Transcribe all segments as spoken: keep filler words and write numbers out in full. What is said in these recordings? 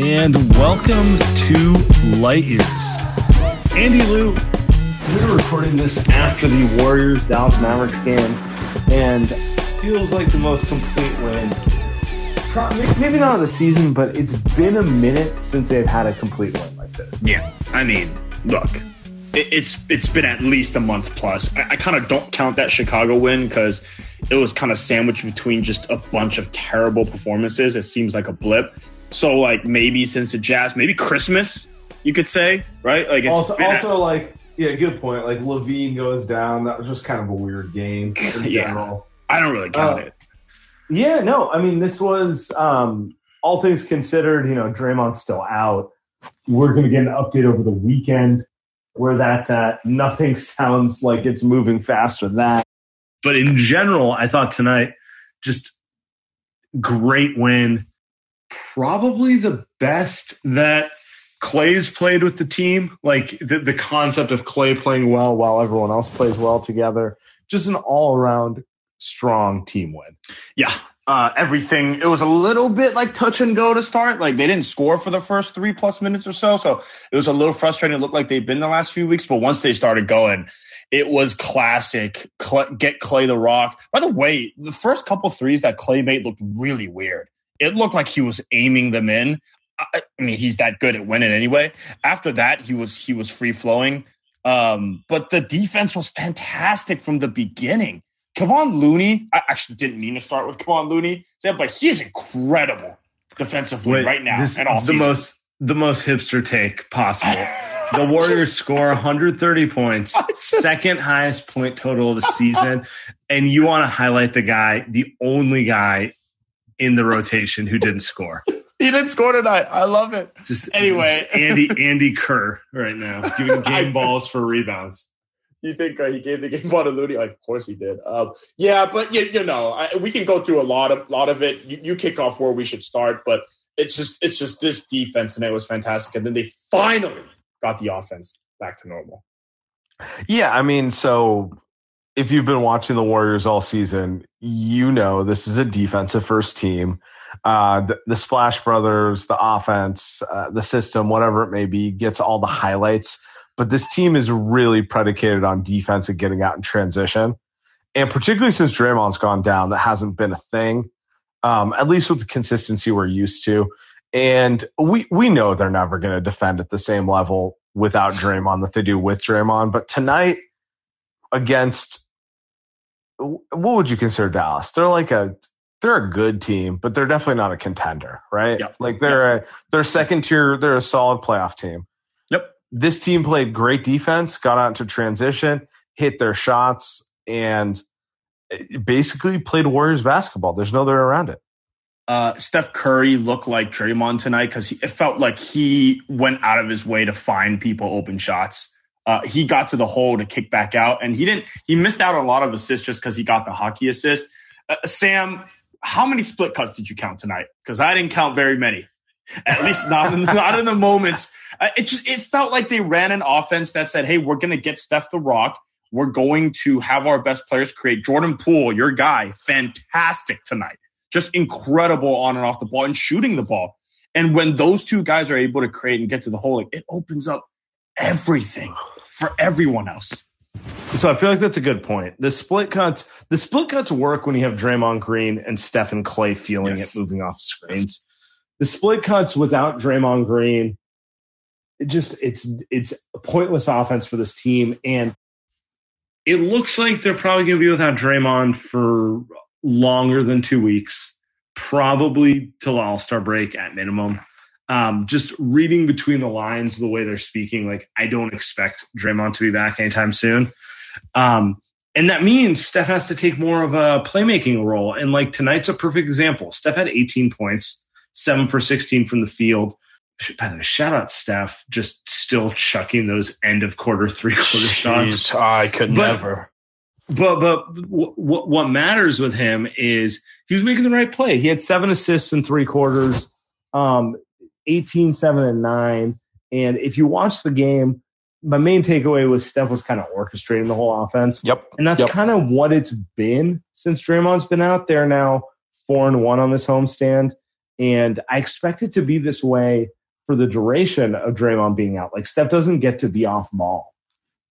And welcome to Light Years. Andy Liu, we were recording this after the Warriors Dallas Mavericks game, and feels like the most complete win. Maybe not of the season, but it's been a minute since they've had a complete win like this. Yeah, I mean, look, it, it's it's been at least a month plus. I, I kind of don't count that Chicago win because it was kind of sandwiched between just a bunch of terrible performances. It seems like a blip. So, like, maybe since the Jazz, maybe Christmas, you could say, right? Like, it's also, also at- like, yeah, good point. Like, LaVine goes down. That was just kind of a weird game in yeah. general. I don't really count uh, it. Yeah, no. I mean, this was, um, all things considered, you know, Draymond's still out. We're going to get an update over the weekend where that's at. Nothing sounds like it's moving faster than that. But in general, I thought tonight, just great win. Probably the best that Klay's played with the team. Like the, the concept of Klay playing well while everyone else plays well together. Just an all-around strong team win. Yeah, uh, everything. It was a little bit like touch and go to start. Like they didn't score for the first three-plus minutes or so. So it was a little frustrating. It looked like they've been the last few weeks. But once they started going, it was classic. Klay, get Klay the rock. By the way, the first couple threes that Klay made looked really weird. It looked like he was aiming them in. I mean, he's that good at winning anyway. After that, he was he was free flowing. Um, but the defense was fantastic from the beginning. Kevon Looney, I actually didn't mean to start with Kevon Looney, but he is incredible defensively Wait, right now. This, at all the season. most the most hipster take possible. The Warriors just, score one hundred thirty points, just, second highest point total of the season, and you want to highlight the guy, the only guy in the rotation who didn't score. He didn't score tonight. I love it. Just anyway, just Andy Andy Kerr right now giving game balls for rebounds. You think uh, he gave the game ball to Looney? Like, of course he did. Um, yeah, but you, you know, I, we can go through a lot of lot of it. You, you kick off where we should start, but it's just it's just this defense and it was fantastic. And then they finally got the offense back to normal. Yeah, I mean, so. If you've been watching the Warriors all season, you know this is a defensive first team. Uh, the, the Splash Brothers, the offense, uh, the system, whatever it may be, gets all the highlights. But this team is really predicated on defense and getting out in transition. And particularly since Draymond's gone down, that hasn't been a thing, um, at least with the consistency we're used to. And we, we know they're never going to defend at the same level without Draymond that they do with Draymond. But tonight against – what would you consider Dallas? They're like a, they're a good team, but they're definitely not a contender, right? Yep. Like they're yep. a, they're second tier. They're a solid playoff team. Yep. This team played great defense, got out to transition, hit their shots, and basically played Warriors basketball. There's no other way around it. Uh, Steph Curry looked like Draymond tonight because it felt like he went out of his way to find people open shots. Uh, he got to the hole to kick back out, and he didn't. He missed out on a lot of assists just because he got the hockey assist. Uh, Sam, how many split cuts did you count tonight? Because I didn't count very many. At least not in the, not in the moments. Uh, it just it felt like they ran an offense that said, hey, we're going to get Steph the rock. We're going to have our best players create. Jordan Poole, your guy, fantastic tonight. Just incredible on and off the ball and shooting the ball. And when those two guys are able to create and get to the hole, like, it opens up everything for everyone else. So I feel like that's a good point. The split cuts, the split cuts work when you have Draymond Green and Stephen Clay feeling yes. it moving off screens. Yes. The split cuts without Draymond Green, it just it's it's a pointless offense for this team. And it looks like they're probably going to be without Draymond for longer than two weeks, probably till All-Star break at minimum. Um, just reading between the lines, the way they're speaking, like I don't expect Draymond to be back anytime soon. Um, and that means Steph has to take more of a playmaking role. And like tonight's a perfect example. Steph had eighteen points, seven for sixteen from the field. By the way, shout out Steph, just still chucking those end of quarter, three quarter shots. I could but, never. But but w- w- what matters with him is he was making the right play. He had seven assists in three quarters, um, eighteen, seven, and nine. And if you watch the game, my main takeaway was Steph was kind of orchestrating the whole offense. Yep. And that's yep. kind of what it's been since Draymond's been out there now, four and one on this homestand. And I expect it to be this way for the duration of Draymond being out. Like Steph doesn't get to be off ball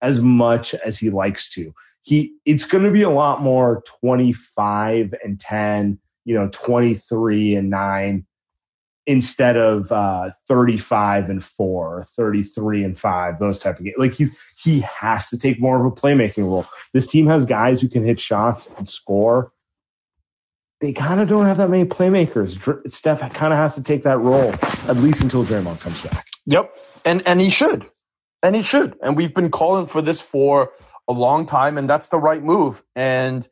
as much as he likes to. He it's going to be a lot more twenty-five and ten, you know, twenty-three and nine instead of uh, thirty-five and four, thirty-three and five, those type of games. Like he he has to take more of a playmaking role. This team has guys who can hit shots and score. They kind of don't have that many playmakers. Dr- Steph kind of has to take that role, at least until Draymond comes back. Yep, and and he should. And he should. And we've been calling for this for a long time, and that's the right move. And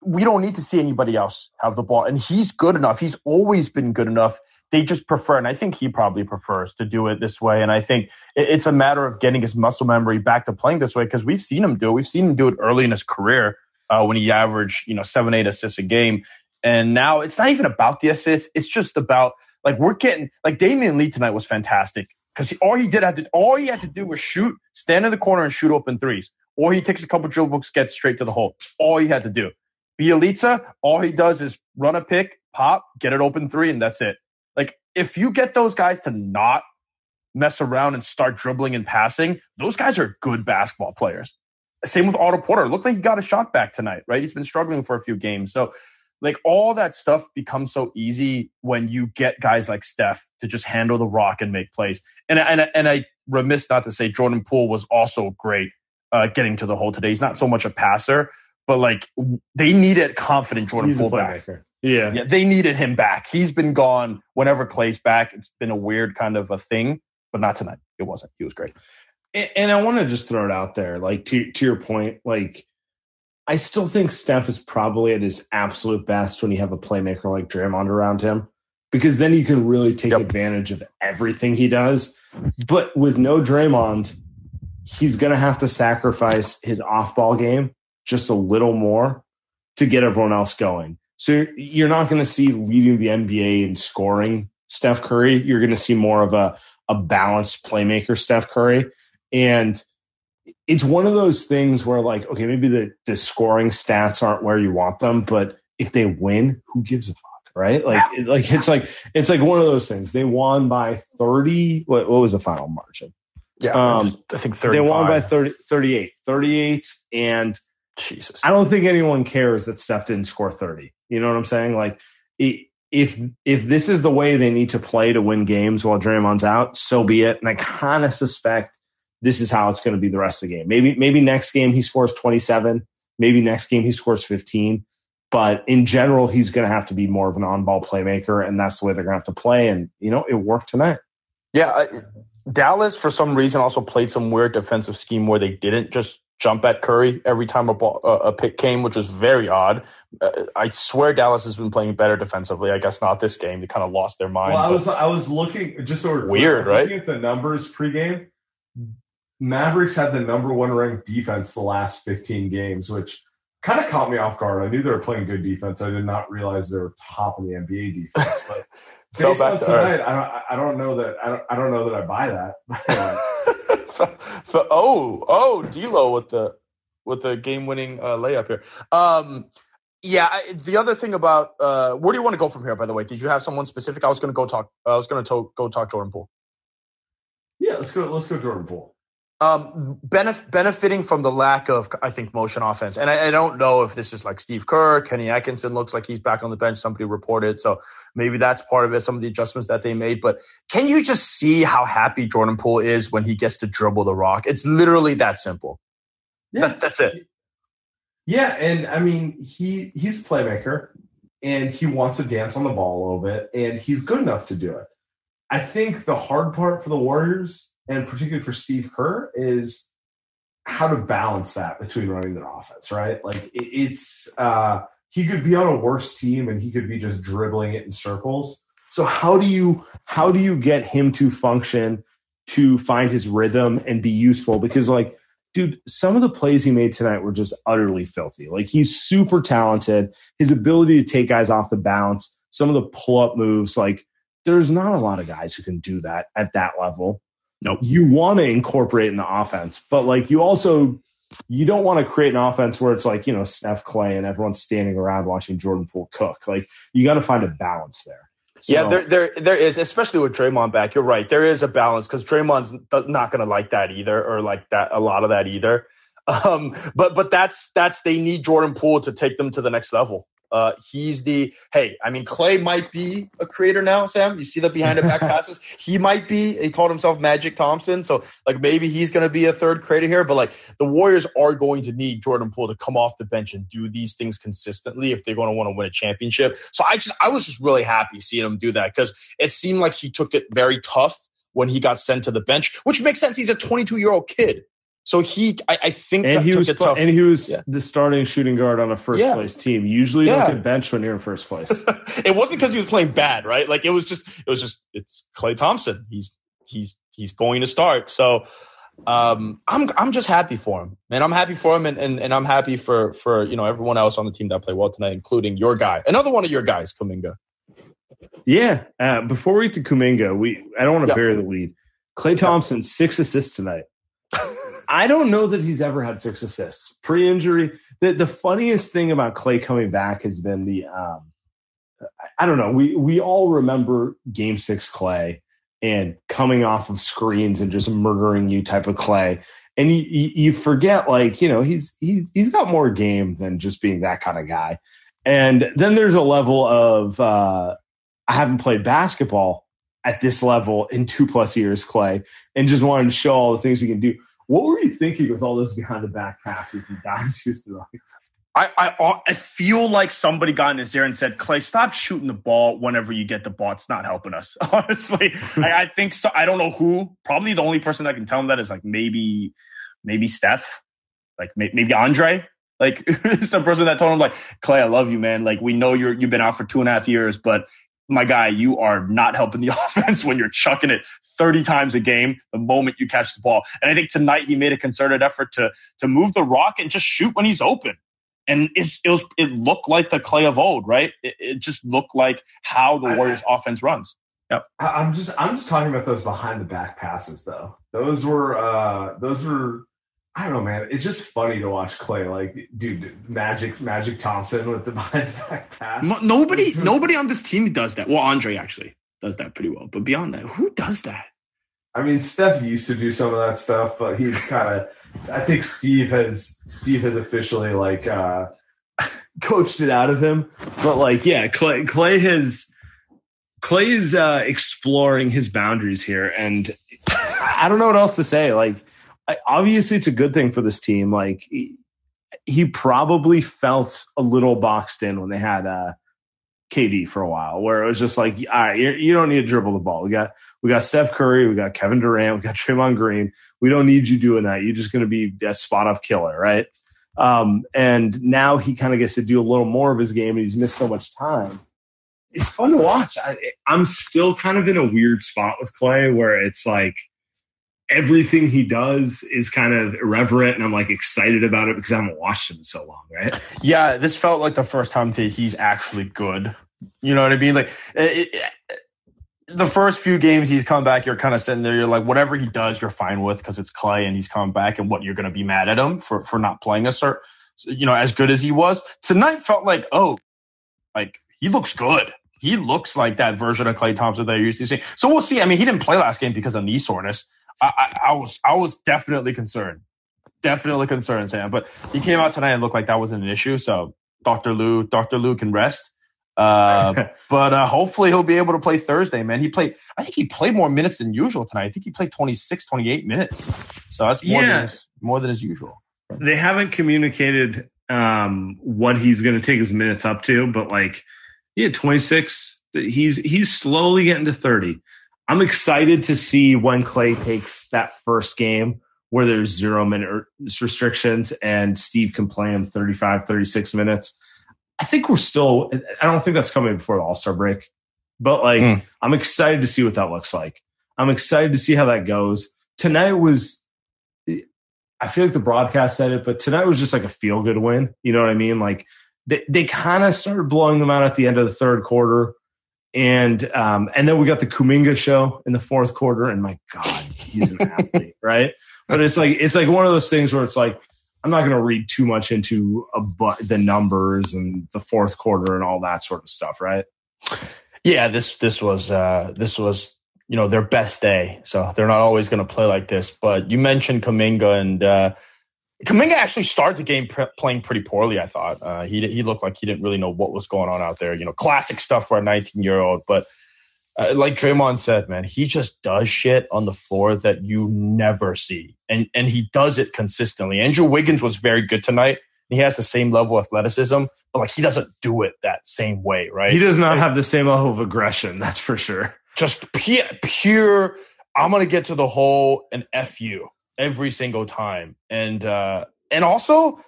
we don't need to see anybody else have the ball. And he's good enough. He's always been good enough. They just prefer, and I think he probably prefers to do it this way. And I think it's a matter of getting his muscle memory back to playing this way because we've seen him do it. We've seen him do it early in his career. Uh, when he averaged, you know, seven, eight assists a game. And now it's not even about the assists. It's just about, like, we're getting, like, Damian Lee tonight was fantastic because all he did have to, all he had to do was shoot, stand in the corner and shoot open threes. Or he takes a couple dribble books, gets straight to the hole. All he had to do. Bjelica, all he does is run a pick, pop, get an open three, and that's it. Like, if you get those guys to not mess around and start dribbling and passing, those guys are good basketball players. Same with Otto Porter. It looked like he got a shot back tonight, right? He's been struggling for a few games. So, like, all that stuff becomes so easy when you get guys like Steph to just handle the rock and make plays. And, and, and I remiss not to say Jordan Poole was also great uh, getting to the hole today. He's not so much a passer, but, like, they needed confident Jordan Poole back. Yeah. yeah. They needed him back. He's been gone whenever Clay's back. It's been a weird kind of a thing, but not tonight. It wasn't. He was great. And I want to just throw it out there, like, to to your point, like, I still think Steph is probably at his absolute best when you have a playmaker like Draymond around him, because then you can really take yep. advantage of everything he does. But with no Draymond, he's going to have to sacrifice his off-ball game just a little more to get everyone else going. So you're not going to see leading the N B A in scoring Steph Curry. You're going to see more of a, a balanced playmaker Steph Curry. And it's one of those things where, like, okay, maybe the, the scoring stats aren't where you want them, but if they win, who gives a fuck, right? Like, it, like it's like it's like one of those things. They won by thirty. What, what was the final margin? Yeah, um, just, I think thirty. They won by thirty, thirty-eight. thirty-eight, and Jesus, I don't think anyone cares that Steph didn't score thirty. You know what I'm saying? Like, it, if if this is the way they need to play to win games while Draymond's out, so be it. And I kind of suspect this is how it's going to be the rest of the game. Maybe maybe next game he scores twenty-seven. Maybe next game he scores fifteen. But in general, he's going to have to be more of an on-ball playmaker, and that's the way they're going to have to play. And, you know, it worked tonight. Yeah, I, Dallas, for some reason, also played some weird defensive scheme where they didn't just jump at Curry every time a, ball, uh, a pick came, which was very odd. Uh, I swear Dallas has been playing better defensively. I guess not this game. They kind of lost their mind. Well, I was I was looking – just sort of weird, looking right? looking at the numbers pregame. Mavericks had the number one ranked defense the last fifteen games, which kind of caught me off guard. I knew they were playing good defense. I did not realize they were top of the N B A defense. But based on tonight, I don't, I don't know that I don't, I don't know that I buy that. so, so, oh, oh, D'Lo with the with the game-winning uh, layup here. Um, yeah, I, the other thing about uh, where do you want to go from here? By the way, did you have someone specific? I was going to go talk. I was going to go talk Jordan Poole. Yeah, let's go. Let's go, Jordan Poole. Um, benef- benefiting from the lack of, I think, motion offense. And I, I don't know if this is like Steve Kerr. Kenny Atkinson looks like he's back on the bench. Somebody reported. So maybe that's part of it, some of the adjustments that they made. But can you just see how happy Jordan Poole is when he gets to dribble the rock? It's literally that simple. Yeah. That, that's it. Yeah. And I mean, he, he's a playmaker and he wants to dance on the ball a little bit and he's good enough to do it. I think the hard part for the Warriors, and particularly for Steve Kerr, is how to balance that between running their offense, right? Like it, it's uh, he could be on a worse team and he could be just dribbling it in circles. So how do you how do you get him to function, to find his rhythm and be useful? Because like, dude, some of the plays he made tonight were just utterly filthy. Like he's super talented. His ability to take guys off the bounce, some of the pull-up moves, like there's not a lot of guys who can do that at that level. No, you want to incorporate in the offense, but like you also, you don't want to create an offense where it's like, you know, Steph, Klay, and everyone's standing around watching Jordan Poole cook. Like you got to find a balance there. So, yeah, there, there, there is, especially with Draymond back. You're right. There is a balance because Draymond's not going to like that either, or like that a lot of that either. Um, but but that's that's they need Jordan Poole to take them to the next level. Uh, he's the, hey, I mean, Klay might be a creator now, Sam. You see the behind the back passes. He might be, he called himself Magic Thompson. So like maybe he's going to be a third creator here, but like the Warriors are going to need Jordan Poole to come off the bench and do these things consistently if they're going to want to win a championship. So I just, I was just really happy seeing him do that because it seemed like he took it very tough when he got sent to the bench, which makes sense. He's a twenty-two year old kid. So he, I, I think, and that he took was, it tough. And he was yeah. the starting shooting guard on a first yeah. place team. Usually, you yeah. don't get benched when you're in first place. It wasn't because he was playing bad, right? Like it was just, it was just, it's Klay Thompson. He's he's he's going to start. So um, I'm I'm just happy for him, man. I'm happy for him, and and, and I'm happy for for you know everyone else on the team that played well tonight, including your guy, another one of your guys, Kuminga. Yeah. Uh, before we get to Kuminga, we I don't want to yeah. bury the lead. Klay Thompson yeah. six assists tonight. I don't know that he's ever had six assists pre-injury. The, the funniest thing about Klay coming back has been the, um, I don't know. We, we all remember game six Klay and coming off of screens and just murdering you type of Klay. And you, you forget, like, you know, he's, he's, he's got more game than just being that kind of guy. And then there's a level of, uh, I haven't played basketball at this level in two plus years, Klay, and just wanted to show all the things he can do. What were you thinking with all those behind-the-back passes and dimes you used to like? I, I, I feel like somebody got in his ear and said, Klay, stop shooting the ball whenever you get the ball. It's not helping us, honestly. I, I think so. I don't know who. Probably the only person that can tell him that is like maybe maybe Steph, like may, maybe Andre. Like it's the person that told him, like, Klay, I love you, man. Like we know you're, you've been out for two and a half years, but – my guy, you are not helping the offense when you're chucking it thirty times a game the moment you catch the ball. And I think tonight he made a concerted effort to to move the rock and just shoot when he's open. And it's, it was, it looked like the Klay of old, right? It, it just looked like how the Warriors' I, I, offense runs. Yep. I'm just I'm just talking about those behind the back passes though. Those were uh, those were I don't know, man. It's just funny to watch Klay, like, dude, Magic, Magic Thompson with the behind the back pass. No, nobody, nobody on this team does that. Well, Andre actually does that pretty well, but beyond that, who does that? I mean, Steph used to do some of that stuff, but he's kind of. I think Steve has Steve has officially like uh, coached it out of him. But like, yeah, Klay, Klay has Klay is uh, exploring his boundaries here, and I don't know what else to say. Like. Obviously, it's a good thing for this team. Like he, he probably felt a little boxed in when they had uh, K D for a while, where it was just like, all right, you're, you don't need to dribble the ball. We got we got Steph Curry, we got Kevin Durant, we got Draymond Green. We don't need you doing that. You're just going to be a spot up killer, right? Um, and now he kind of gets to do a little more of his game, and he's missed so much time. It's fun to watch. I, I'm still kind of in a weird spot with Klay, where it's like. everything he does is kind of irreverent, and I'm like excited about it because I haven't watched him in so long, right? Yeah, this felt like the first time that he's actually good. You know what I mean? Like it, it, the first few games he's come back, you're kind of sitting there, you're like, whatever he does, you're fine with because it's Klay and he's coming back, and what you're going to be mad at him for for not playing a certain, you know, as good as he was. Tonight felt like, oh, like he looks good. He looks like that version of Klay Thompson that I used to see. So we'll see. I mean, he didn't play last game because of knee soreness. I, I, I was I was definitely concerned. Definitely concerned, Sam. But he came out tonight and looked like that wasn't an issue. So Doctor Liu, Doctor Liu can rest. Uh, but uh, hopefully he'll be able to play Thursday, man. He played – I think he played more minutes than usual tonight. I think he played twenty-six, twenty-eight minutes. So that's more, yeah. than, his, more than his usual. They haven't communicated um, what he's going to take his minutes up to, but, like, he had twenty-six. He's, he's slowly getting to thirty. I'm excited to see when Klay takes that first game where there's zero-minute restrictions and Steve can play him thirty-five, thirty-six minutes. I think we're still – I don't think that's coming before the All-Star break. But, like, mm. I'm excited to see what that looks like. I'm excited to see how that goes. Tonight was – I feel like the broadcast said it, but tonight was just like a feel-good win. You know what I mean? Like, they, they kind of started blowing them out at the end of the third quarter. And um, and then we got the Kuminga show in the fourth quarter, and my God, he's an athlete, right? But it's like it's like one of those things where it's like I'm not going to read too much into a bu- the numbers and the fourth quarter and all that sort of stuff, right? Yeah, this this was uh, this was you know their best day, so they're not always going to play like this. But you mentioned Kuminga, and uh, Kuminga actually started the game pre- playing pretty poorly, I thought. Uh, he he looked like he didn't really know what was going on out there. You know, classic stuff for a nineteen-year-old. But uh, like Draymond said, man, he just does shit on the floor that you never see. And and he does it consistently. Andrew Wiggins was very good tonight. He has the same level of athleticism, but, like, he doesn't do it that same way, right? He does not like, have the same level of aggression, that's for sure. Just pure, pure I'm going to get to the hole and F you. Every single time. And uh, and also,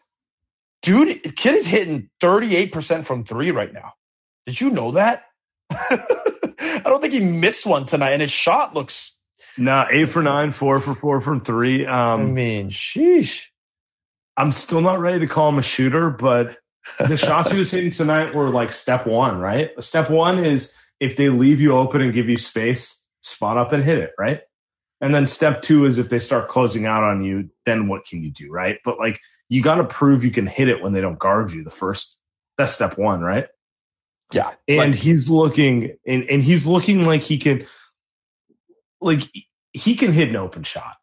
dude, kid is hitting thirty-eight percent from three right now. Did you know that? I don't think he missed one tonight, and his shot looks... Nah, eight for nine, four for four from three. Um, I mean, sheesh. I'm still not ready to call him a shooter, but the shots he was hitting tonight were like step one, right? Step one is if they leave you open and give you space, spot up and hit it, right? And then step two is if they start closing out on you, then what can you do, right? But, like, you got to prove you can hit it when they don't guard you the first. That's step one, right? Yeah. And like, he's looking and, – and he's looking like he can – like, he can hit an open shot.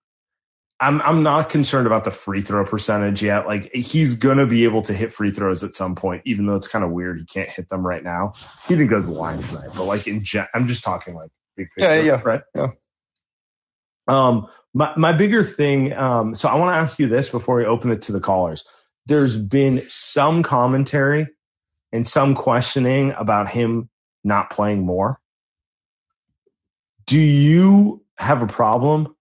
I'm I'm not concerned about the free throw percentage yet. Like, he's going to be able to hit free throws at some point, even though it's kind of weird he can't hit them right now. He didn't go to the line tonight. But, like, in gen- I'm just talking, like, big picture. Yeah, yeah, right? Yeah. Um, my, my bigger thing, um, so I want to ask you this before we open it to the callers. There's been some commentary and some questioning about him not playing more. Do you have a problem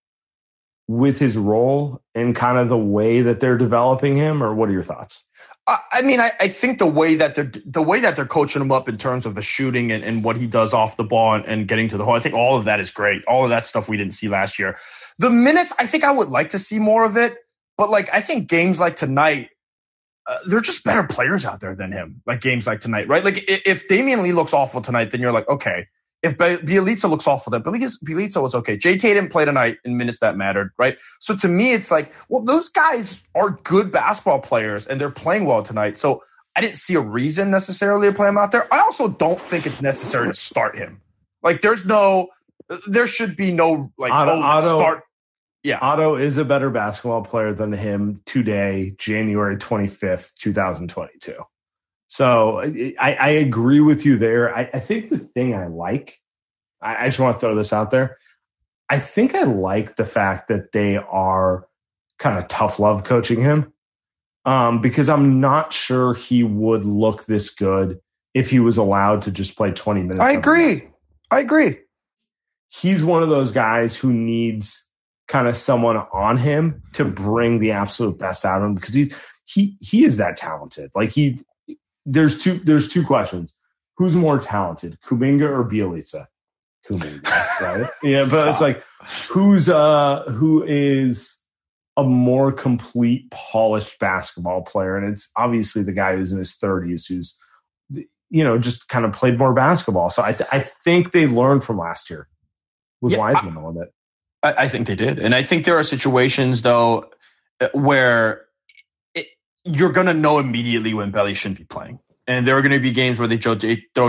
with his role and kind of the way that they're developing him, or what are your thoughts? I, I mean, I, I think the way that they're the way that they're coaching him up in terms of the shooting and, and what he does off the ball and, and getting to the hole, I think all of that is great. All of that stuff we didn't see last year. The minutes, I think I would like to see more of it, but like I think games like tonight, uh, they're just better players out there than him. Like games like tonight, right? Like if, if Damian Lee looks awful tonight, then you're like, okay. If Bjelica looks awful, then Bjelica was okay. J T didn't play tonight in minutes that mattered, right? So to me, it's like, well, those guys are good basketball players, and they're playing well tonight. So I didn't see a reason necessarily to play him out there. I also don't think it's necessary to start him. Like, there's no – there should be no, like, Otto, oh, Otto, start – yeah. Otto is a better basketball player than him today, January twenty-fifth, twenty twenty-two. So I, I agree with you there. I, I think the thing I like, I, I just want to throw this out there. I think I like the fact that they are kind of tough love coaching him um, because I'm not sure he would look this good if he was allowed to just play twenty minutes. I agree. I agree. He's one of those guys who needs kind of someone on him to bring the absolute best out of him because he, he, he is that talented. Like he... There's two. There's two questions. Who's more talented, Kuminga or Bjelica? Kuminga. right? Yeah, but Stop. It's like who's uh who is a more complete, polished basketball player, and it's obviously the guy who's in his thirties, who's you know just kind of played more basketball. So I th- I think they learned from last year with yeah, Wiseman a little bit. I, I think they did, and I think there are situations though where it, you're gonna know immediately when Belly shouldn't be playing. And there are going to be games where they throw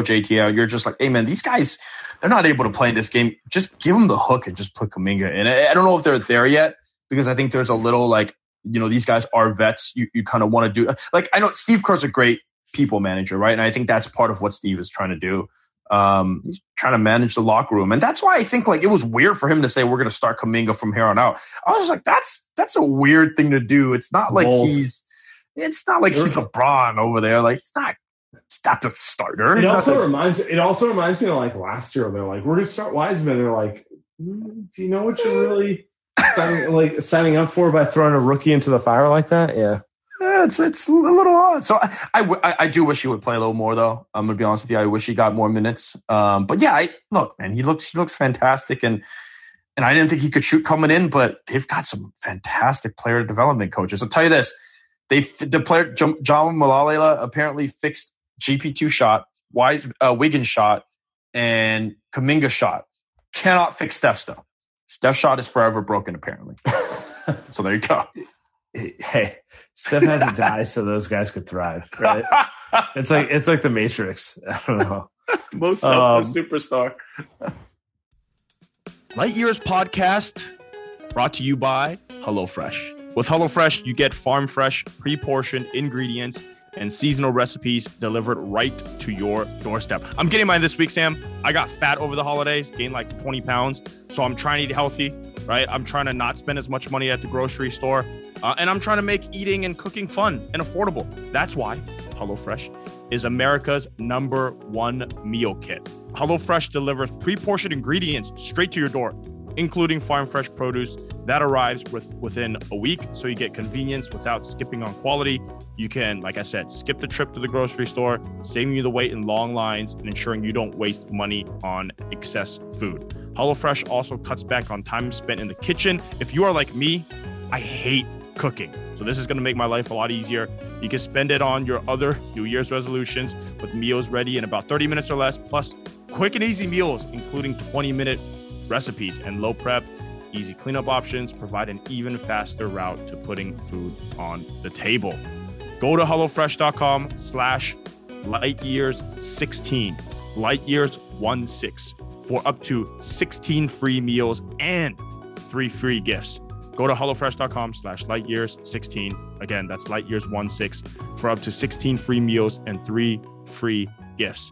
J T out. You're just like, hey, man, these guys, they're not able to play in this game. Just give them the hook and just put Kuminga in. I don't know if they're there yet because I think there's a little like, you know, these guys are vets. You you kind of want to do like I know Steve Kerr's a great people manager, right? And I think that's part of what Steve is trying to do. Um, he's trying to manage the locker room. And that's why I think like it was weird for him to say we're going to start Kuminga from here on out. I was just like, that's that's a weird thing to do. It's not like Whoa. he's it's not like he's LeBron over there. Like he's not. It's not the starter. It also the, reminds. It also reminds me of like last year. They're like, we're gonna start Wiseman. They're like, mm, do you know what you're really signing, like signing up for by throwing a rookie into the fire like that? Yeah, yeah it's it's a little odd. So I, I, I do wish he would play a little more though. I'm gonna be honest with you. I wish he got more minutes. Um, but yeah, I look, man, he looks he looks fantastic, and and I didn't think he could shoot coming in, but they've got some fantastic player development coaches. I'll tell you this, they the player Jamal Malalala apparently fixed G P two shot, Wise, uh, Wiggins shot, and Kuminga shot. Cannot fix Steph's though. Steph's shot is forever broken, apparently. So there you go. Hey, Steph had to die so those guys could thrive, right? It's like it's like the Matrix. I don't know. Most selfless um, superstar. Light Years podcast brought to you by HelloFresh. With HelloFresh, you get farm fresh, pre-portioned ingredients and seasonal recipes delivered right to your doorstep. I'm getting mine this week, Sam. I got fat over the holidays, gained like twenty pounds. So I'm trying to eat healthy, right? I'm trying to not spend as much money at the grocery store. Uh, and I'm trying to make eating and cooking fun and affordable. That's why HelloFresh is America's number one meal kit. HelloFresh delivers pre-portioned ingredients straight to your door, including farm fresh produce that arrives with within a week. So you get convenience without skipping on quality. You can, like I said, skip the trip to the grocery store, saving you the wait in long lines and ensuring you don't waste money on excess food. HelloFresh also cuts back on time spent in the kitchen. If you are like me, I hate cooking. So this is going to make my life a lot easier. You can spend it on your other New Year's resolutions with meals ready in about thirty minutes or less, plus quick and easy meals, including twenty minute recipes and low prep, easy cleanup options provide an even faster route to putting food on the table. Go to HelloFresh.com slash Light Years sixteen, Light Years one six, for up to sixteen free meals and three free gifts. Go to HelloFresh.com slash Light Years sixteen. Again, that's Light Years one six for up to sixteen free meals and three free gifts.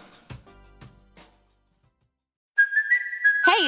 Hey,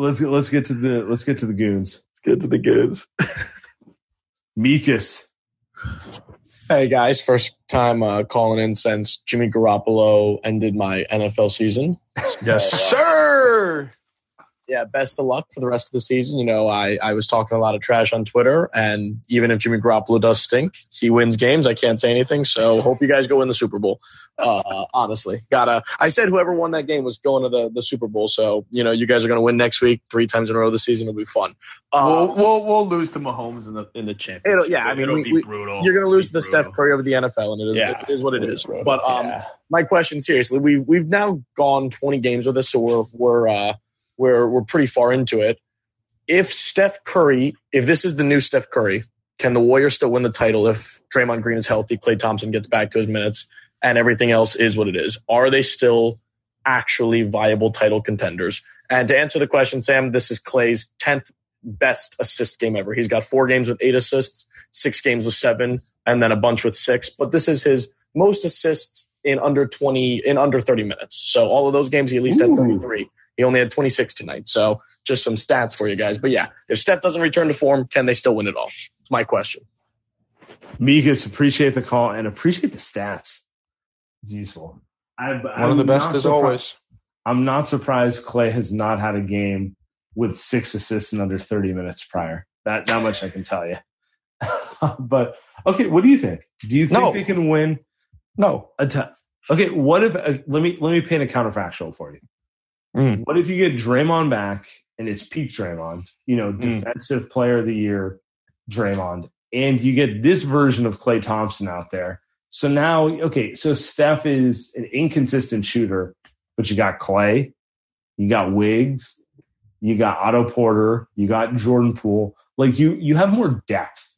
Let's get, let's get to the let's get to the goons. Let's get to the goons. Meekus. Hey, guys. First time uh, calling in since Jimmy Garoppolo ended my N F L season. Yes, so, uh, sir. Yeah, best of luck for the rest of the season. You know, I, I was talking a lot of trash on Twitter, and even if Jimmy Garoppolo does stink, he wins games. I can't say anything, so hope you guys go win the Super Bowl. Uh, honestly, gotta. I said whoever won that game was going to the, the Super Bowl, so, you know, you guys are going to win next week three times in a row this season. It'll be fun. Uh, we'll, we'll we'll lose to Mahomes in the in the championship. It'll, yeah, I mean, it'll we, be brutal. You're going to lose to Steph Curry over the N F L, and it is, yeah, it is what it, it is. Brutal. But um, yeah. My question, seriously, we've we've now gone twenty games with this, so we're we're uh. We're we're pretty far into it. If Steph Curry, if this is the new Steph Curry, can the Warriors still win the title if Draymond Green is healthy, Klay Thompson gets back to his minutes, and everything else is what it is? Are they still actually viable title contenders? And to answer the question, Sam, this is Klay's tenth best assist game ever. He's got four games with eight assists, six games with seven, and then a bunch with six. But this is his most assists in under twenty in under thirty minutes. So all of those games, he at least Ooh. had thirty-three. He only had twenty-six tonight, so just some stats for you guys. But, yeah, if Steph doesn't return to form, can they still win it all? It's my question. Migas, appreciate the call and appreciate the stats. It's useful. I, One I'm of the best, as surpri- always. I'm not surprised Klay has not had a game with six assists in under thirty minutes prior. That that much I can tell you. But, okay, what do you think? Do you think no. they can win? No. A t- okay, what if uh, – let me let me paint a counterfactual for you. Mm. What if you get Draymond back, and it's peak Draymond, you know, mm. defensive player of the year Draymond, and you get this version of Klay Thompson out there? So now, okay, so Steph is an inconsistent shooter, but you got Klay, you got Wiggins, you got Otto Porter, you got Jordan Poole. Like, you, you have more depth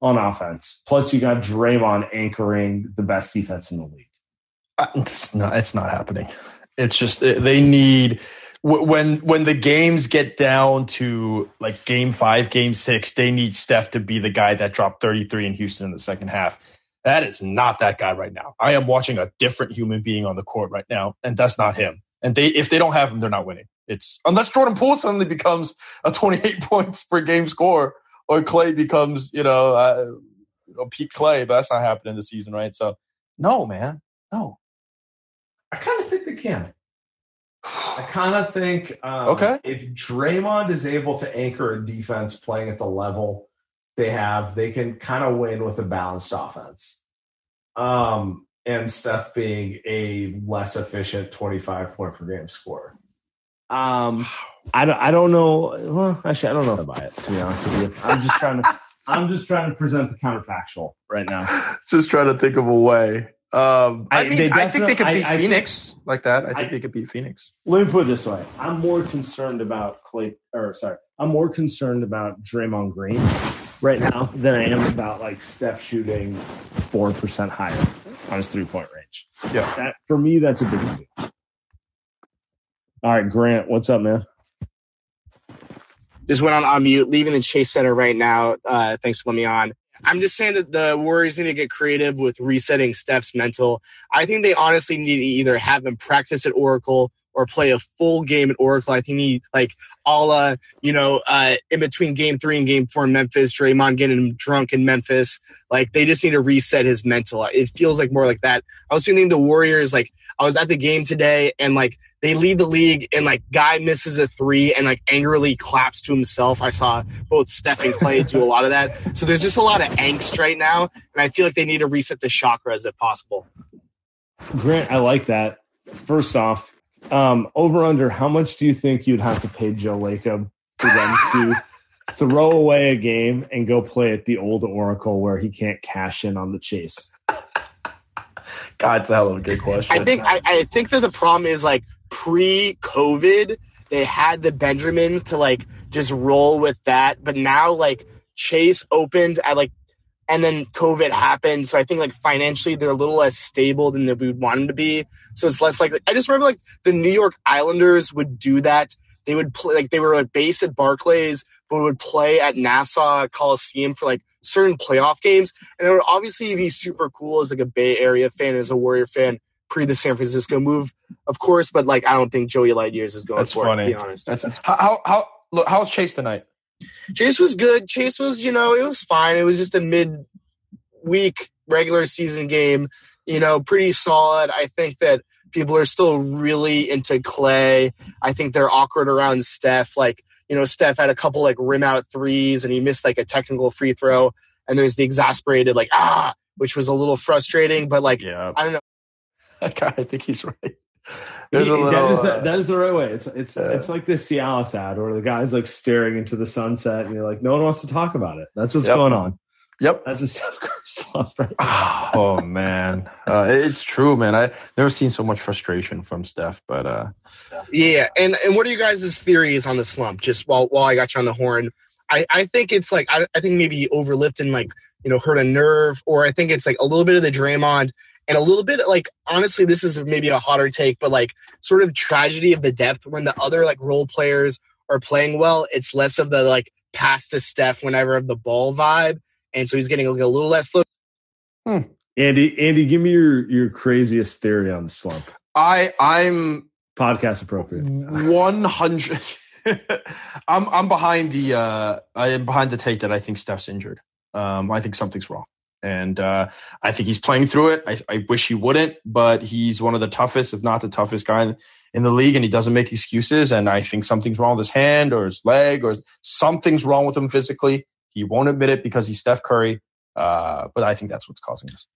on offense. Plus, you got Draymond anchoring the best defense in the league. It's not, it's not happening. It's just they need when when the games get down to like game five, game six, they need Steph to be the guy that dropped thirty-three in Houston in the second half. That is not that guy right now. I am watching a different human being on the court right now, and that's not him. And they if they don't have him, they're not winning. It's unless Jordan Poole suddenly becomes a twenty-eight points per game scorer, or Klay becomes you know uh, you know peak Klay, but that's not happening this season, right? So no, man, no. I kind of think they can. I kind of think um, okay. if Draymond is able to anchor a defense playing at the level they have, they can kind of win with a balanced offense. Um, and Steph being a less efficient twenty-five point per game scorer. Um, I don't. I don't know. Well, actually, I don't know about it. To be honest with you, I'm just trying to. I'm just trying to present the counterfactual right now. Just trying to think of a way. Um, I, I mean, I think they could beat I, Phoenix I think, like that. I think I, they could beat Phoenix. Let me put it this way: I'm more concerned about Klay, or sorry, I'm more concerned about Draymond Green right now than I am about like Steph shooting four percent higher on his three-point range. Yeah, that, for me, that's a big deal. All right, Grant, what's up, man? Just went on, on mute, leaving the Chase Center right now. Uh, thanks for letting me on. I'm just saying that the Warriors need to get creative with resetting Steph's mental. I think they honestly need to either have him practice at Oracle or play a full game at Oracle. I think he, like, a la, you know, uh, in between game three and game four in Memphis, Draymond getting him drunk in Memphis. Like, they just need to reset his mental. It feels like more like that. I was thinking the Warriors, like, I was at the game today, and, like, they lead the league, and, like, guy misses a three and, like, angrily claps to himself. I saw both Steph and Klay do a lot of that. So there's just a lot of angst right now, and I feel like they need to reset the chakras if possible. Grant, I like that. First off, um, over under, how much do you think you'd have to pay Bjelica for them to throw away a game and go play at the old Oracle where he can't cash in on the Chase? God, it's a hell of a good question. I think I, I think that the problem is, like, pre-COVID, they had the Benjamins to, like, just roll with that. But now, like, Chase opened at, like, and then COVID happened. So I think, like, financially they're a little less stable than we would want them to be. So it's less likely. I just remember, like, the New York Islanders would do that. They would play, like, they were, like, based at Barclays, but would play at Nassau Coliseum for, like, certain playoff games, and it would obviously be super cool as, like, a Bay Area fan, as a Warrior fan, pre the San Francisco move, of course. But, like, I don't think Joey Light Years is going That's for funny. it, to be honest. That's, how how look, how's Chase tonight? Chase was good. Chase was, you know, it was fine. It was just a mid-week regular season game, you know, pretty solid. I think that people are still really into Klay. I think they're awkward around Steph. Like, you know, Steph had a couple, like, rim-out threes, and he missed, like, a technical free throw. And there's the exasperated, like, ah, which was a little frustrating. But, like, yeah. I don't know. God, I think he's right. There's a little, that, is the, uh, that is the right way. It's it's uh, it's like this Cialis ad where the guy's like staring into the sunset and you're like, no one wants to talk about it. That's what's yep. going on. Yep. That's a Steph Curry slump. Right now. Oh, man. Uh, it's true, man. I've never seen so much frustration from Steph. But uh, yeah. And, and what are you guys' theories on the slump? Just while while I got you on the horn, I, I think it's like I, I think maybe he overlifted and like, you know, hurt a nerve, or I think it's like a little bit of the Draymond. And a little bit, like, honestly, this is maybe a hotter take, but, like, sort of tragedy of the depth when the other, like, role players are playing well. It's less of the, like, pass to Steph whenever of the ball vibe. And so he's getting, like, a little less look. Hmm. Andy, Andy, give me your, your craziest theory on the slump. I, I'm... Podcast appropriate. one hundred I'm I'm behind the uh, I am behind the take that I think Steph's injured. Um, I think something's wrong. And uh, I think he's playing through it. I, I wish he wouldn't, but he's one of the toughest, if not the toughest guy in, in the league, and he doesn't make excuses. And I think something's wrong with his hand or his leg or something's wrong with him physically. He won't admit it because he's Steph Curry, uh, but I think that's what's causing this.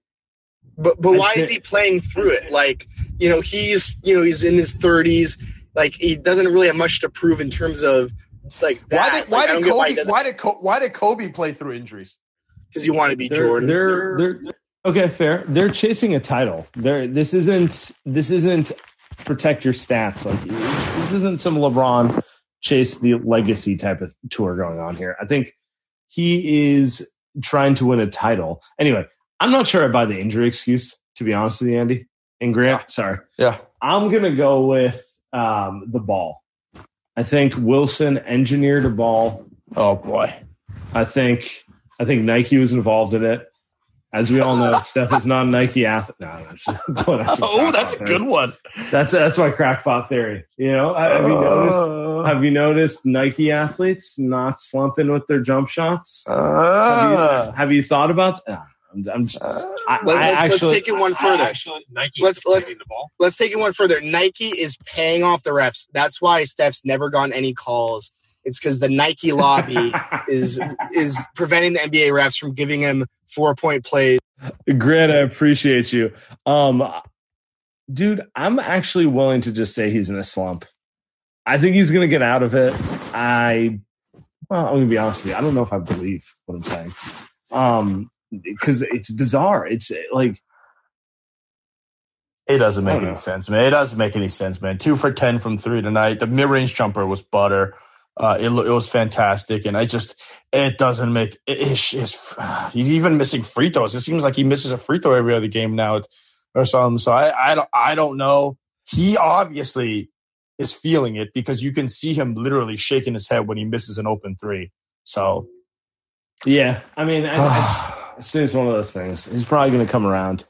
But but why is he playing through it? Like, you know, he's you know he's in his thirties. Like, he doesn't really have much to prove in terms of like that. Why did why like, did Kobe why, why did Co- why did Kobe play through injuries? Because you want to be Jordan. They're, they're, they're, okay, fair. They're chasing a title. They're, this isn't this isn't protect your stats. Like, this isn't some LeBron chase the legacy type of tour going on here. I think he is trying to win a title. Anyway, I'm not sure I buy the injury excuse, to be honest with you, Andy. And Grant, yeah. sorry. Yeah. I'm going to go with um, the ball. I think Wilson engineered a ball. Oh, boy. I think... I think Nike was involved in it. As we all know, Steph is not a Nike athlete. No, no, that's oh, that's a theory. Good one. That's that's my crackpot theory. You know, have uh, you noticed? Have you noticed Nike athletes not slumping with their jump shots? Uh, have, you, have you thought about that? I'm, I'm just, uh, I, let's, I actually, let's take it one further. Actually, Nike let's, let, the ball. let's take it one further. Nike is paying off the refs. That's why Steph's never gotten any calls. It's because the Nike lobby is is preventing the N B A refs from giving him four-point plays. Grant, I appreciate you. Um, dude, I'm actually willing to just say he's in a slump. I think he's going to get out of it. I, well, I'm going to be honest with you. I don't know if I believe what I'm saying. Um, because it's bizarre. It's like... It doesn't make any know. sense, man. It doesn't make any sense, man. Two for ten from three tonight. The mid-range jumper was butter. Uh, it, it was fantastic, and I just it doesn't make it, it, it's, he's even missing free throws. It seems like he misses a free throw every other game now, or something. So I I don't I don't know. He obviously is feeling it because you can see him literally shaking his head when he misses an open three. So yeah, I mean, I, I, I think it's one of those things. He's probably going to come around,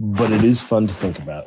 but it is fun to think about.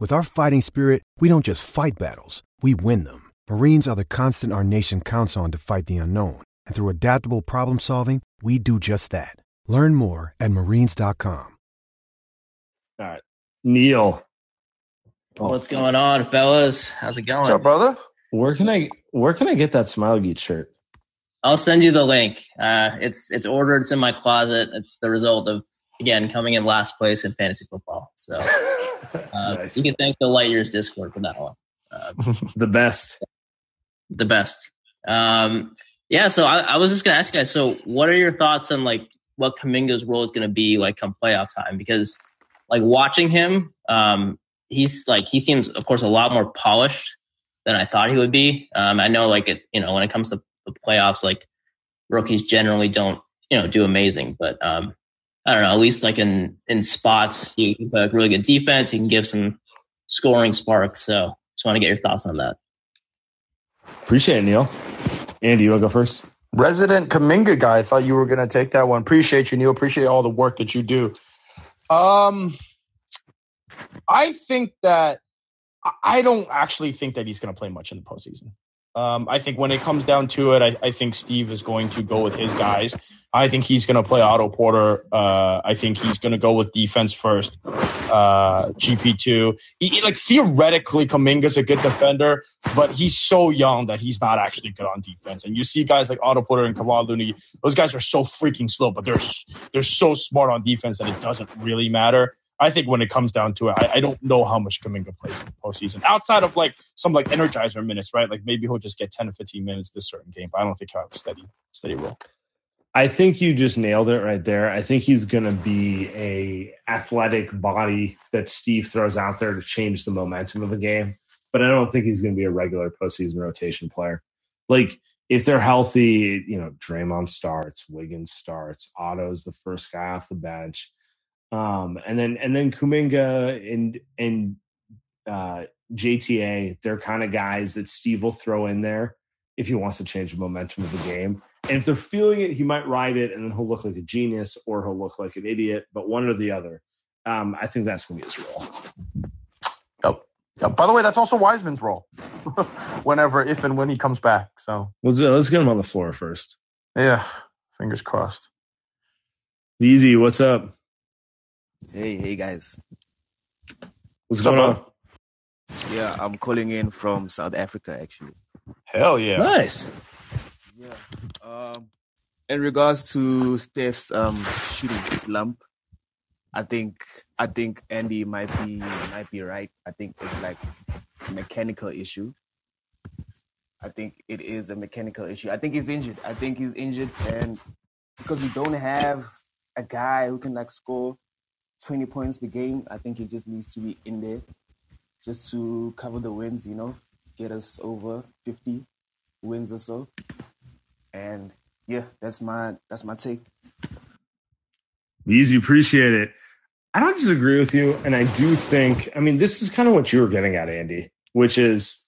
With our fighting spirit, we don't just fight battles, we win them. Marines are the constant our nation counts on to fight the unknown. And through adaptable problem solving, we do just that. Learn more at Marines dot com. All right. Neil. Oh. What's going on, fellas? How's it going? What's up, brother? Where can I where can I get that Smile Geek shirt? I'll send you the link. Uh, it's it's ordered, it's in my closet. It's the result of, again, coming in last place in fantasy football. So uh, nice. You can thank the Light Years Discord for that one. uh, the best. The best. Um, yeah, so I, I was just going to ask you guys, so what are your thoughts on, like, what Kuminga's role is going to be, like, come playoff time? Because, like, watching him, um, he's, like, he seems, of course, a lot more polished than I thought he would be. Um, I know, like, it, you know, when it comes to the playoffs, like, rookies generally don't, you know, do amazing. But, um, I don't know, at least, like, in, in spots, he can play, like, really good defense. He can give some scoring sparks. So just want to get your thoughts on that. Appreciate it, Neil. Andy, you want to go first? Resident Kuminga guy. I thought you were going to take that one. Appreciate you, Neil. Appreciate all the work that you do. Um, I think that I don't actually think that he's going to play much in the postseason. Um, I think when it comes down to it, I, I think Steve is going to go with his guys. I think he's going to play Otto Porter. Uh, I think he's going to go with defense first. Uh, G P two. He, he, like, theoretically, Kuminga's a good defender, but he's so young that he's not actually good on defense. And you see guys like Otto Porter and Kevon Looney. Those guys are so freaking slow, but they're they're so smart on defense that it doesn't really matter. I think when it comes down to it, I, I don't know how much Kuminga plays in the postseason. Outside of, like, some, like, energizer minutes, right? Like, maybe he'll just get ten or fifteen minutes this certain game, but I don't think he'll have a steady, steady role. I think you just nailed it right there. I think he's going to be a athletic body that Steve throws out there to change the momentum of the game, but I don't think he's going to be a regular postseason rotation player. Like, if they're healthy, you know, Draymond starts, Wiggins starts, Otto's the first guy off the bench. Um, and then and then Kuminga and and uh, J T A, they're kind of guys that Steve will throw in there if he wants to change the momentum of the game. And if they're feeling it, he might ride it, and then he'll look like a genius or he'll look like an idiot. But one or the other, um, I think that's going to be his role. Yep. Yep. By the way, that's also Wiseman's role. Whenever, if and when he comes back. So let's let's get him on the floor first. Yeah. Fingers crossed. Easy. What's up? Hey, hey guys. What's going on? Yeah, I'm calling in from South Africa, actually. Hell yeah. Nice. Yeah. Um, in regards to Steph's um shooting slump, I think I think Andy might be might be right. I think it's like a mechanical issue. I think it is a mechanical issue. I think he's injured. I think he's injured, and because we don't have a guy who can, like, score twenty points per game, I think he just needs to be in there just to cover the wins, you know, get us over fifty wins or so. And yeah, that's my that's my take. Easy, appreciate it. I don't disagree with you, and I do think, I mean, this is kind of what you were getting at, Andy, which is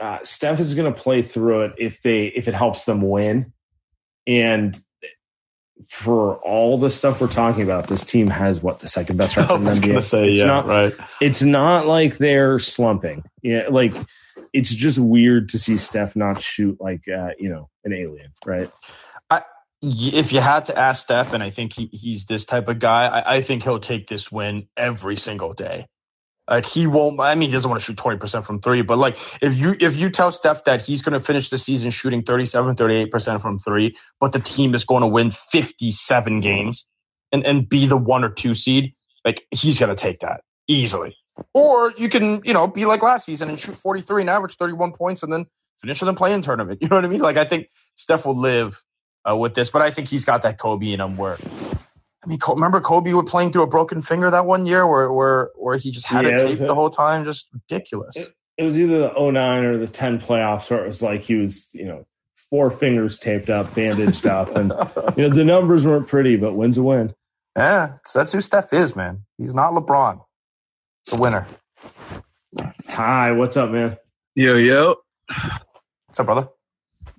uh, Steph is going to play through it if they if it helps them win. And for all the stuff we're talking about, this team has, what, the second best record in the N B A? I was going to say, it's yeah, not, right. It's not like they're slumping. Yeah, like, it's just weird to see Steph not shoot like, uh, you know, an alien, right? I, if you had to ask Steph, and I think he, he's this type of guy, I, I think he'll take this win every single day. Like, he won't – I mean, he doesn't want to shoot twenty percent from three, but, like, if you if you tell Steph that he's going to finish the season shooting thirty-seven, thirty-eight percent from three, but the team is going to win fifty-seven games and, and be the one or two seed, like, he's going to take that easily. Or you can, you know, be like last season and shoot forty-three and average thirty-one points and then finish in the play-in tournament. You know what I mean? Like, I think Steph will live uh, with this, but I think he's got that Kobe in him where – I mean, remember Kobe was playing through a broken finger that one year where where, where he just had yeah, it taped the whole time? Just ridiculous. It, it was either the oh nine or the ten playoffs where it was like he was, you know, four fingers taped up, bandaged up. And, you know, the numbers weren't pretty, but win's a win. Yeah, so that's who Steph is, man. He's not LeBron. He's a winner. Hi, what's up, man? Yo, yo. What's up, brother?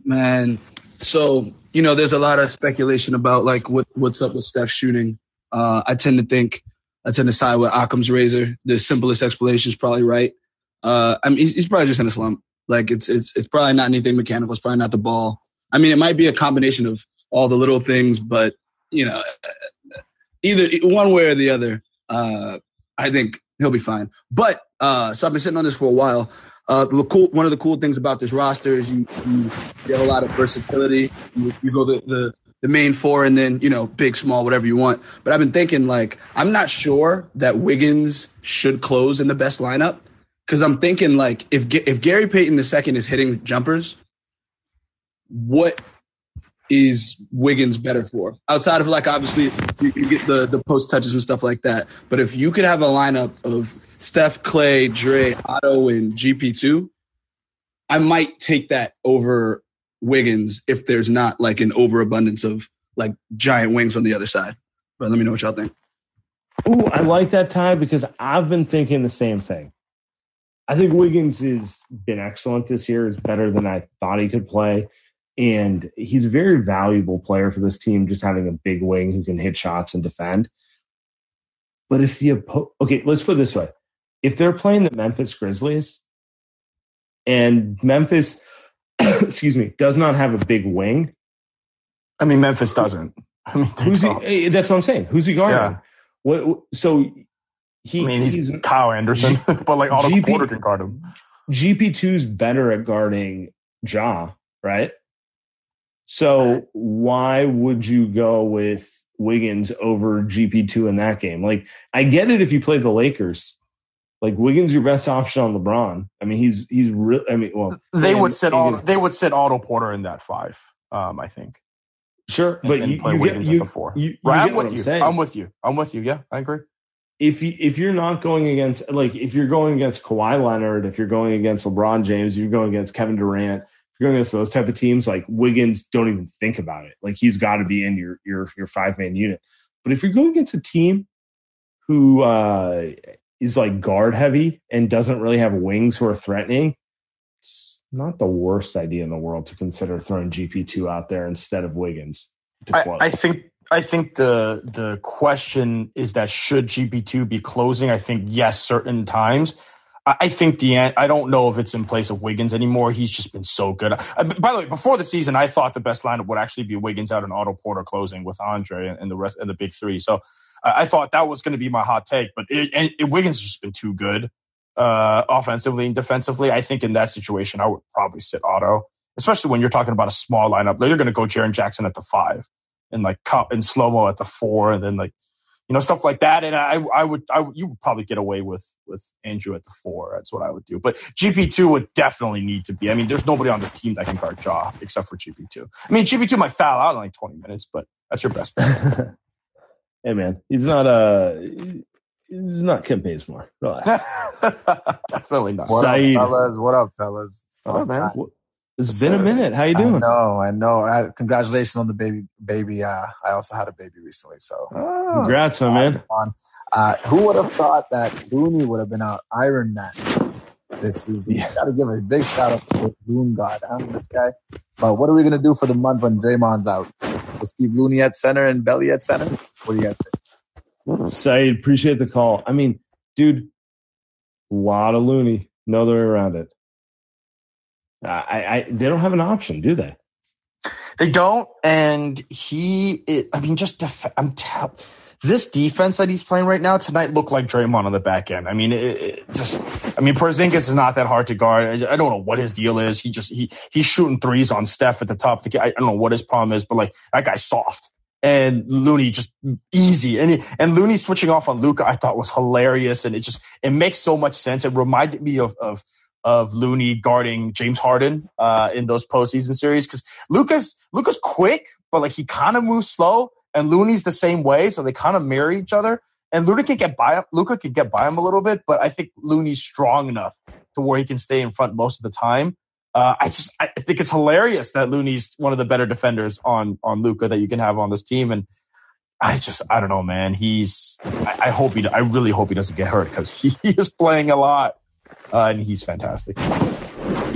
Man. So, you know, there's a lot of speculation about, like, what, what's up with Steph shooting. Uh, I tend to think – I tend to side with Occam's razor. The simplest explanation is probably right. Uh, I mean, he's, he's probably just in a slump. Like, it's it's it's probably not anything mechanical. It's probably not the ball. I mean, it might be a combination of all the little things, but, you know, either one way or the other, uh, I think he'll be fine. But uh, – so I've been sitting on this for a while – Uh, the cool, one of the cool things about this roster is you, you, you have a lot of versatility. You, you go the, the, the main four and then, you know, big, small, whatever you want. But I've been thinking, like, I'm not sure that Wiggins should close in the best lineup. Because I'm thinking, like, if if Gary Payton the second is hitting jumpers, what is Wiggins better for? Outside of, like, obviously, you, you get the, the post touches and stuff like that. But if you could have a lineup of Steph, Klay, Dre, Otto, and G P two, I might take that over Wiggins if there's not, like, an overabundance of, like, giant wings on the other side. But let me know what y'all think. Ooh, I like that tie because I've been thinking the same thing. I think Wiggins has been excellent this year. It's better than I thought he could play. And he's a very valuable player for this team, just having a big wing who can hit shots and defend. But if the oppo- okay, let's put it this way. If they're playing the Memphis Grizzlies and Memphis, excuse me, does not have a big wing. I mean, Memphis doesn't. I mean, who's he, that's what I'm saying. Who's he guarding? Yeah. What, so he, I mean, he's, he's Kyle Anderson, G, but like Otto Porter can guard him. G P two's better at guarding Ja, right? So why would you go with Wiggins over G P two in that game? Like, I get it if you play the Lakers. Like, Wiggins your best option on LeBron. I mean, he's he's real. I mean, well, they and, would sit Otto. They would sit Otto Porter in that five. Um, I think. Sure, and, but and you, play you Wiggins get, you, at the four. You, you right, I'm with I'm you. Saying. I'm with you. I'm with you. Yeah, I agree. If you, if you're not going against like if you're going against Kawhi Leonard, if you're going against LeBron James, if you're going against Kevin Durant, if you're going against those type of teams, like Wiggins, don't even think about it. Like he's got to be in your your your five man unit. But if you're going against a team who uh, is like guard heavy and doesn't really have wings who are threatening. Not the worst idea in the world to consider throwing G P two out there instead of Wiggins. I, I think I think the the question is that should G P two be closing? I think yes, certain times. I, I think the I don't know if it's in place of Wiggins anymore. He's just been so good. I, by the way, before the season, I thought the best lineup would actually be Wiggins out and Otto Porter closing with Andre and, and the rest and the big three. So I, I thought that was going to be my hot take, but it, and, it, Wiggins has just been too good. Uh, offensively and defensively, I think in that situation, I would probably sit Otto, especially when you're talking about a small lineup. They're going to go Jaren Jackson at the five and like cut in slow-mo at the four and then like, you know, stuff like that. And I, I would, I you would probably get away with, with Andrew at the four. That's what I would do. But G P two would definitely need to be, I mean, there's nobody on this team that can guard Ja except for G P two. I mean, G P two might foul out in like twenty minutes, but that's your best bet. Hey man, he's not a, uh... It's not Kim Bazemore. Definitely not. What up, fellas? What up, fellas? What up, man? It's What's been up? a minute. How you doing? I know, I know. I, congratulations on the baby. Baby, uh, I also had a baby recently, so oh, congrats, my man. On. Uh, who would have thought that Looney would have been out Iron Man this season? Yeah. Got to give a big shout out to Loon God, huh, this guy. But what are we gonna do for the month when Draymond's out? Just keep Looney at center and Belly at center. What do you guys think? Saeed, appreciate the call. I mean, dude, a lot of Looney. No other way around it. I, I, they don't have an option, do they? They don't. And he, it, I mean, just def- I'm t- this defense that he's playing right now tonight looked like Draymond on the back end. I mean, it, it just, I mean, Porzingis is not that hard to guard. I, I don't know what his deal is. He just he he's shooting threes on Steph at the top of the game. I don't know what his problem is, but like that guy's soft. And Looney just easy. And it, and Looney switching off on Luka I thought was hilarious. And it just it makes so much sense. It reminded me of of of Looney guarding James Harden uh, in those postseason series because Luka's Luka's quick, but like he kind of moves slow. And Looney's the same way, so they kind of mirror each other. And Luka can get by Luka can get by him a little bit, but I think Looney's strong enough to where he can stay in front most of the time. Uh, I just I think it's hilarious that Looney's one of the better defenders on on Luka that you can have on this team, and I just I don't know, man. He's I, I hope he I really hope he doesn't get hurt because he is playing a lot uh, and he's fantastic.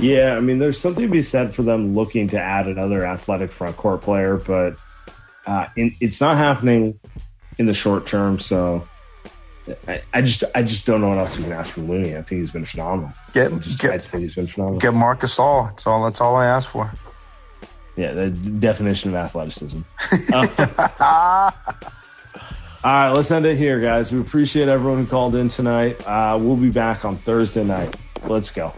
Yeah, I mean, there's something to be said for them looking to add another athletic front court player, but uh, in, it's not happening in the short term, so. I, I just I just don't know what else you can ask from Looney. I think he's been phenomenal. Get, I, just, get, I just think he's been phenomenal. Get Marcus All. That's all. That's all I asked for. Yeah, the definition of athleticism. uh, all right, let's end it here, guys. We appreciate everyone who called in tonight. Uh, we'll be back on Thursday night. Let's go.